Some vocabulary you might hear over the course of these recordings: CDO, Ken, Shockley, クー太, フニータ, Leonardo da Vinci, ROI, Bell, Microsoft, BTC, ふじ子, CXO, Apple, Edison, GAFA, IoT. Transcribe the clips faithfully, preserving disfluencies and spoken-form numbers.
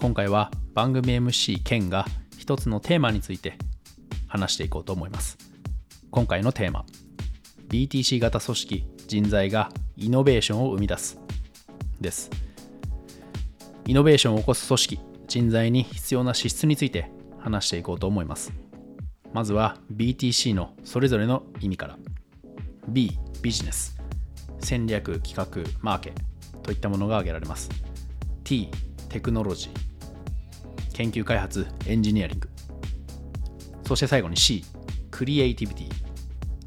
今回は番組 エムシー ケンが一つのテーマについて話していこうと思います。今回のテーマ、 ビーティーシー 型組織人材がイノベーションを生み出すです。イノベーションを起こす組織人材に必要な資質について話していこうと思います。まずは ビーティーシー のそれぞれの意味から。 B、 ビジネス、戦略、企画、マーケといったものが挙げられます。 T、 テクノロジー、研究開発、エンジニアリング。そして最後に C、 クリエイティビティ、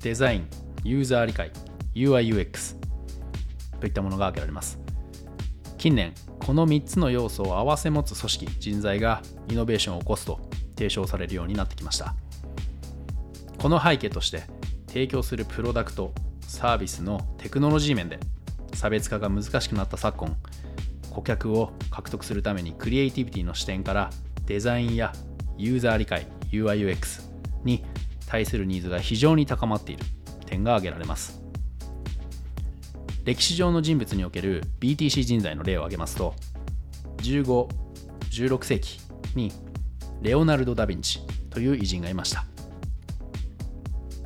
デザイン、ユーザー理解、 ユーアイユーエックス といったものが挙げられます。近年このみっつの要素を併せ持つ組織人材がイノベーションを起こすと提唱されるようになってきました。この背景として、提供するプロダクトサービスのテクノロジー面で差別化が難しくなった昨今、顧客を獲得するためにクリエイティビティの視点からデザインやユーザー理解 ユーアイユーエックス に対するニーズが非常に高まっている点が挙げられます。歴史上の人物における ビーティーシー 人材の例を挙げますと、じゅうご、じゅうろくせいきにレオナルド・ダ・ヴィンチという偉人がいました。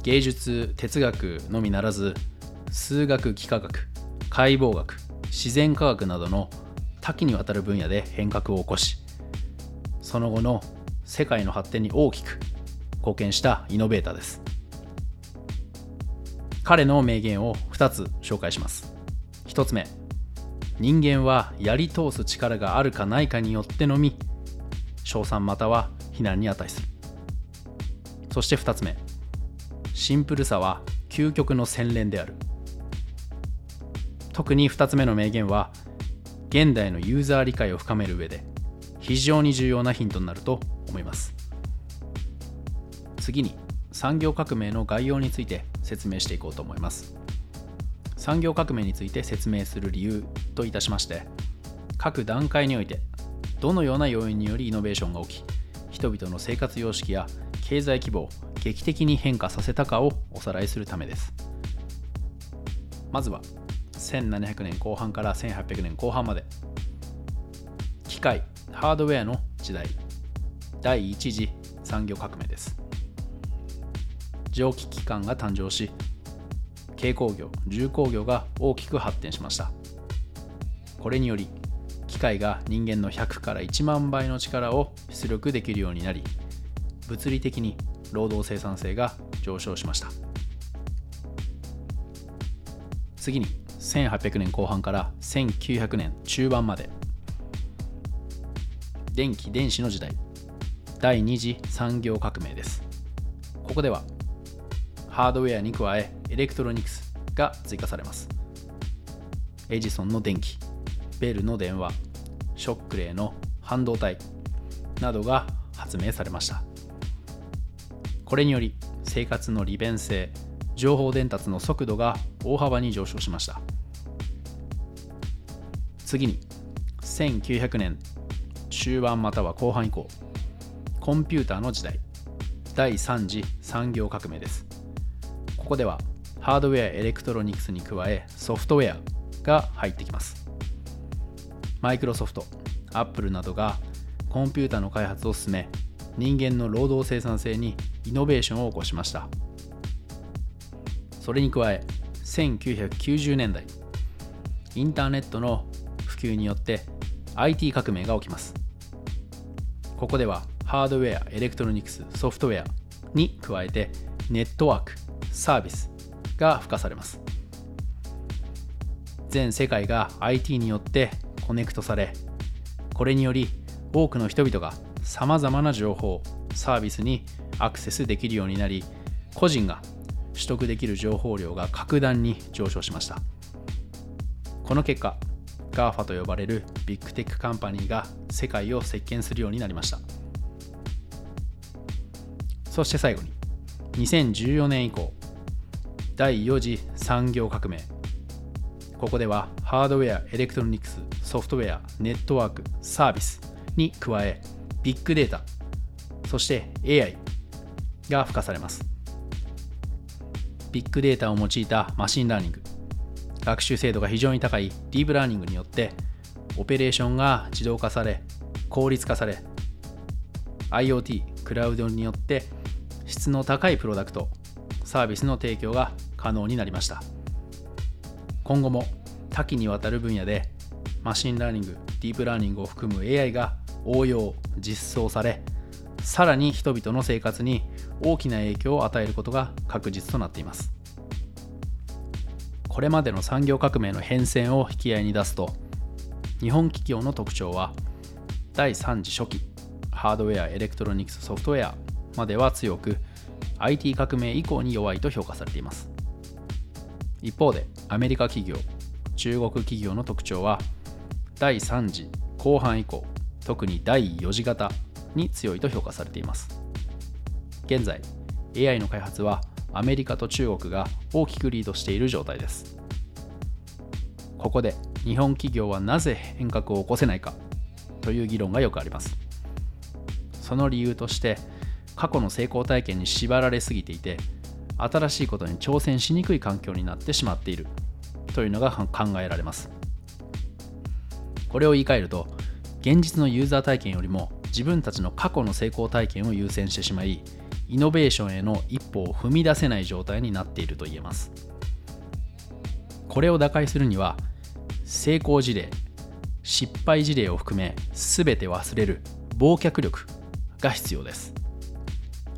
芸術、哲学のみならず、数学、幾何学、解剖学、自然科学などの多岐にわたる分野で変革を起こし、その後の世界の発展に大きく貢献したイノベーターです。彼の名言をふたつ紹介します。ひとつめ、人間はやり通す力があるかないかによってのみ称賛または非難に値する。そしてふたつめ、シンプルさは究極の洗練である。特にふたつめの名言は現代のユーザー理解を深める上で非常に重要なヒントになると思います。次に産業革命の概要について説明していこうと思います。産業革命について説明する理由といたしまして、各段階においてどのような要因によりイノベーションが起き、人々の生活様式や経済規模を劇的に変化させたかをおさらいするためです。まずはせんななひゃくねんこう半からせんはっぴゃくねんこう半まで、機械・ハードウェアの時代、第一次産業革命です。蒸気機関が誕生し、軽工業、重工業が大きく発展しました。これにより、機械が人間のひゃくからいちまんばいの力を出力できるようになり、物理的に労働生産性が上昇しました。次に、せんはっぴゃくねんこう半からせんきゅうひゃくねんちゅうばんまで、電気・電子の時代、第二次産業革命です。ここでは、ハードウェアに加えエレクトロニクスが追加されます。エジソンの電気、ベルの電話、ショックレーの半導体などが発明されました。これにより生活の利便性、情報伝達の速度が大幅に上昇しました。次にせんきゅうひゃくねんちゅうばんまたは後半以降、コンピューターの時代、第三次産業革命です。ここではハードウェア、エレクトロニクスに加えソフトウェアが入ってきます。マイクロソフト、アップルなどがコンピュータの開発を進め、人間の労働生産性にイノベーションを起こしました。それに加えせんきゅうひゃくきゅうじゅうねんだい、インターネットの普及によって アイティー 革命が起きます。ここではハードウェア、エレクトロニクス、ソフトウェアに加えてネットワーク、サービスが付加されます。全世界が アイティー によってコネクトされ、これにより多くの人々がさまざまな情報、サービスにアクセスできるようになり、個人が取得できる情報量が格段に上昇しました。この結果、 ガファ と呼ばれるビッグテックカンパニーが世界を席巻するようになりました。そして最後ににせんじゅうよねん以降、第四次産業革命。ここではハードウェア、エレクトロニクス、ソフトウェア、ネットワーク、サービスに加えビッグデータ、そして エーアイ が付加されます。ビッグデータを用いたマシンラーニング、学習精度が非常に高いディープラーニングによってオペレーションが自動化され、効率化され、IoT、クラウドによって質の高いプロダクト、サービスの提供が可能になりました。今後も多岐にわたる分野でマシンラーニング、ディープラーニングを含む エーアイ が応用、実装され、さらに人々の生活に大きな影響を与えることが確実となっています。これまでの産業革命の変遷を引き合いに出すと、日本企業の特徴はだいさん次初期、ハードウェア、エレクトロニクス、ソフトウェアまでは強く、アイティー 革命以降に弱いと評価されています。一方で、アメリカ企業、中国企業の特徴は、だいさん次後半以降、特にだいよん次型に強いと評価されています。現在、エーアイ の開発はアメリカと中国が大きくリードしている状態です。ここで、日本企業はなぜ変革を起こせないかという議論がよくあります。その理由として、過去の成功体験に縛られすぎていて、新しいことに挑戦しにくい環境になってしまっているというのが考えられます。これを言い換えると、現実のユーザー体験よりも自分たちの過去の成功体験を優先してしまい、イノベーションへの一歩を踏み出せない状態になっていると言えます。これを打開するには、成功事例、失敗事例を含め全て忘れる忘却力が必要です。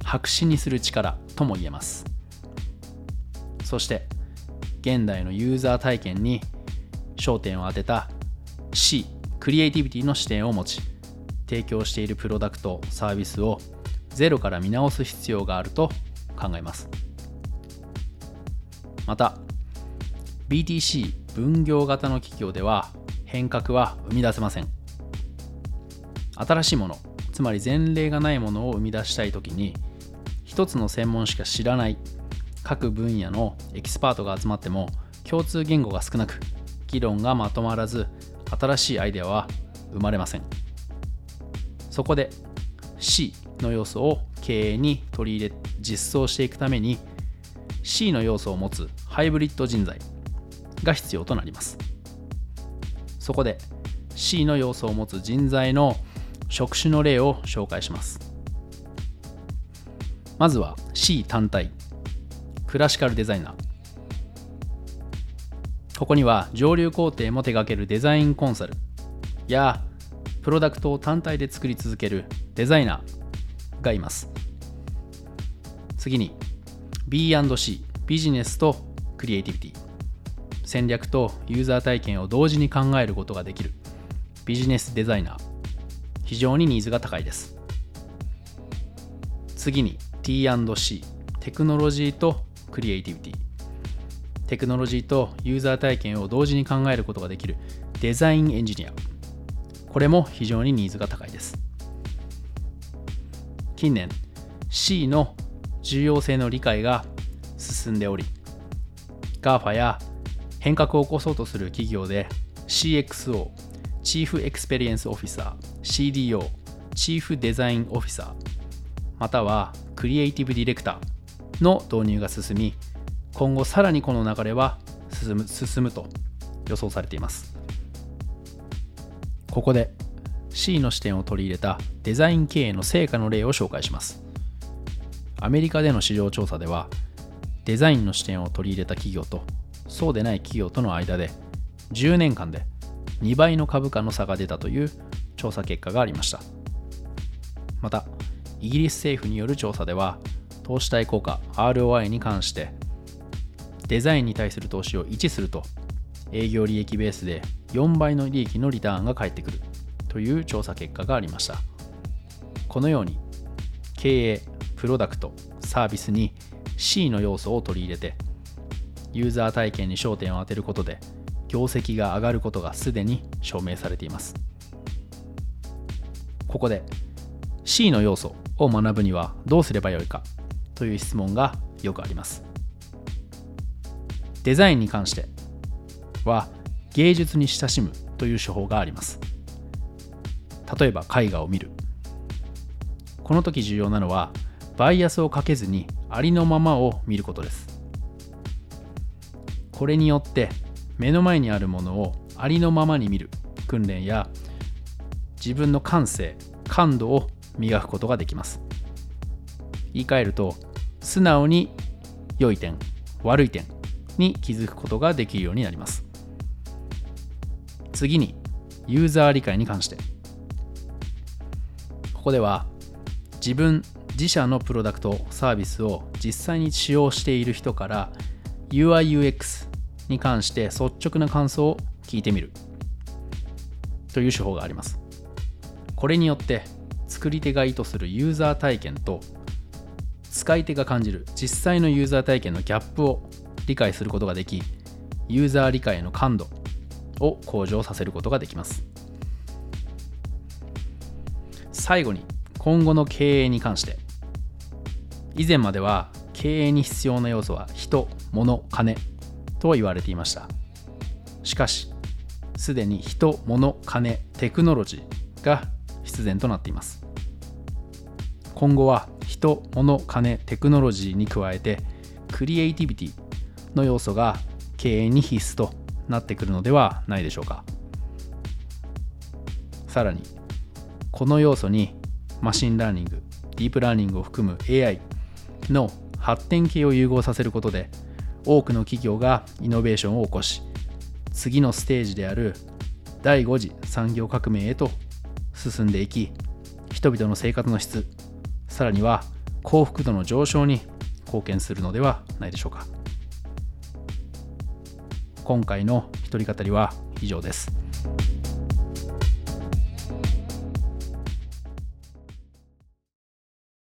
白紙にする力とも言えます。そして、現代のユーザー体験に焦点を当てた C、クリエイティビティの視点を持ち、提供しているプロダクト・サービスをゼロから見直す必要があると考えます。また、ビーティーシー 分業型の企業では変革は生み出せません。新しいもの、つまり前例がないものを生み出したいときに、一つの専門しか知らない各分野のエキスパートが集まっても共通言語が少なく、議論がまとまらず新しいアイデアは生まれません。そこで C の要素を経営に取り入れ実装していくために C の要素を持つハイブリッド人材が必要となります。そこで C の要素を持つ人材の職種の例を紹介します。まずは C 単体、クラシカルデザイナー。ここには上流工程も手掛けるデザインコンサルやプロダクトを単体で作り続けるデザイナーがいます。次に ビーアンドシー、ビジネスとクリエイティビティ。戦略とユーザー体験を同時に考えることができるビジネスデザイナー。非常にニーズが高いです。次にティーアンドシー、テクノロジーとクリエイティビティ。テクノロジーとユーザー体験を同時に考えることができるデザインエンジニア。これも非常にニーズが高いです。近年、C の重要性の理解が進んでおり、ガーファ や変革を起こそうとする企業で シーエックスオー、チーフエクスペリエンスオフィサー、シーディーオー、チーフデザインオフィサー、またはクリエイティブディレクターの導入が進み、今後さらにこの流れは進む、進むと予想されています。ここで C の視点を取り入れたデザイン経営の成果の例を紹介します。アメリカでの市場調査では、デザインの視点を取り入れた企業とそうでない企業との間でじゅうねんかんでにばいの株価の差が出たという調査結果がありました。また、イギリス政府による調査では、投資対効果 アールオーアイ に関して、デザインに対する投資をいちすると、営業利益ベースでよんばいの利益のリターンが返ってくるという調査結果がありました。このように、経営、プロダクト、サービスに C の要素を取り入れて、ユーザー体験に焦点を当てることで、業績が上がることがすでに証明されています。ここで C の要素を学ぶにはどうすればよいかという質問がよくあります。デザインに関しては芸術に親しむという手法があります。例えば絵画を見る。この時重要なのはバイアスをかけずにありのままを見ることです。これによって目の前にあるものをありのままに見る訓練や自分の感性、感度を磨くことができます。言い換えると、素直に良い点、悪い点に気づくことができるようになります。次に、ユーザー理解に関して。ここでは、自分自社のプロダクトサービスを実際に使用している人から ユーアイユーエックス に関して率直な感想を聞いてみるという手法があります。これによって作り手が意図するユーザー体験と使い手が感じる実際のユーザー体験のギャップを理解することができ、ユーザー理解の感度を向上させることができます。最後に、今後の経営に関して。以前までは経営に必要な要素は人、物、金と言われていました。しかし、すでに人、物、金、テクノロジーが必然となっています。今後は人、物、金、テクノロジーに加えてクリエイティビティの要素が経営に必須となってくるのではないでしょうか。さらに、この要素にマシンラーニング、ディープラーニングを含む エーアイ の発展系を融合させることで、多くの企業がイノベーションを起こし、次のステージであるだいご次産業革命へと進んでいき、人々の生活の質、さらには幸福度の上昇に貢献するのではないでしょうか。今回の一人語りは以上です。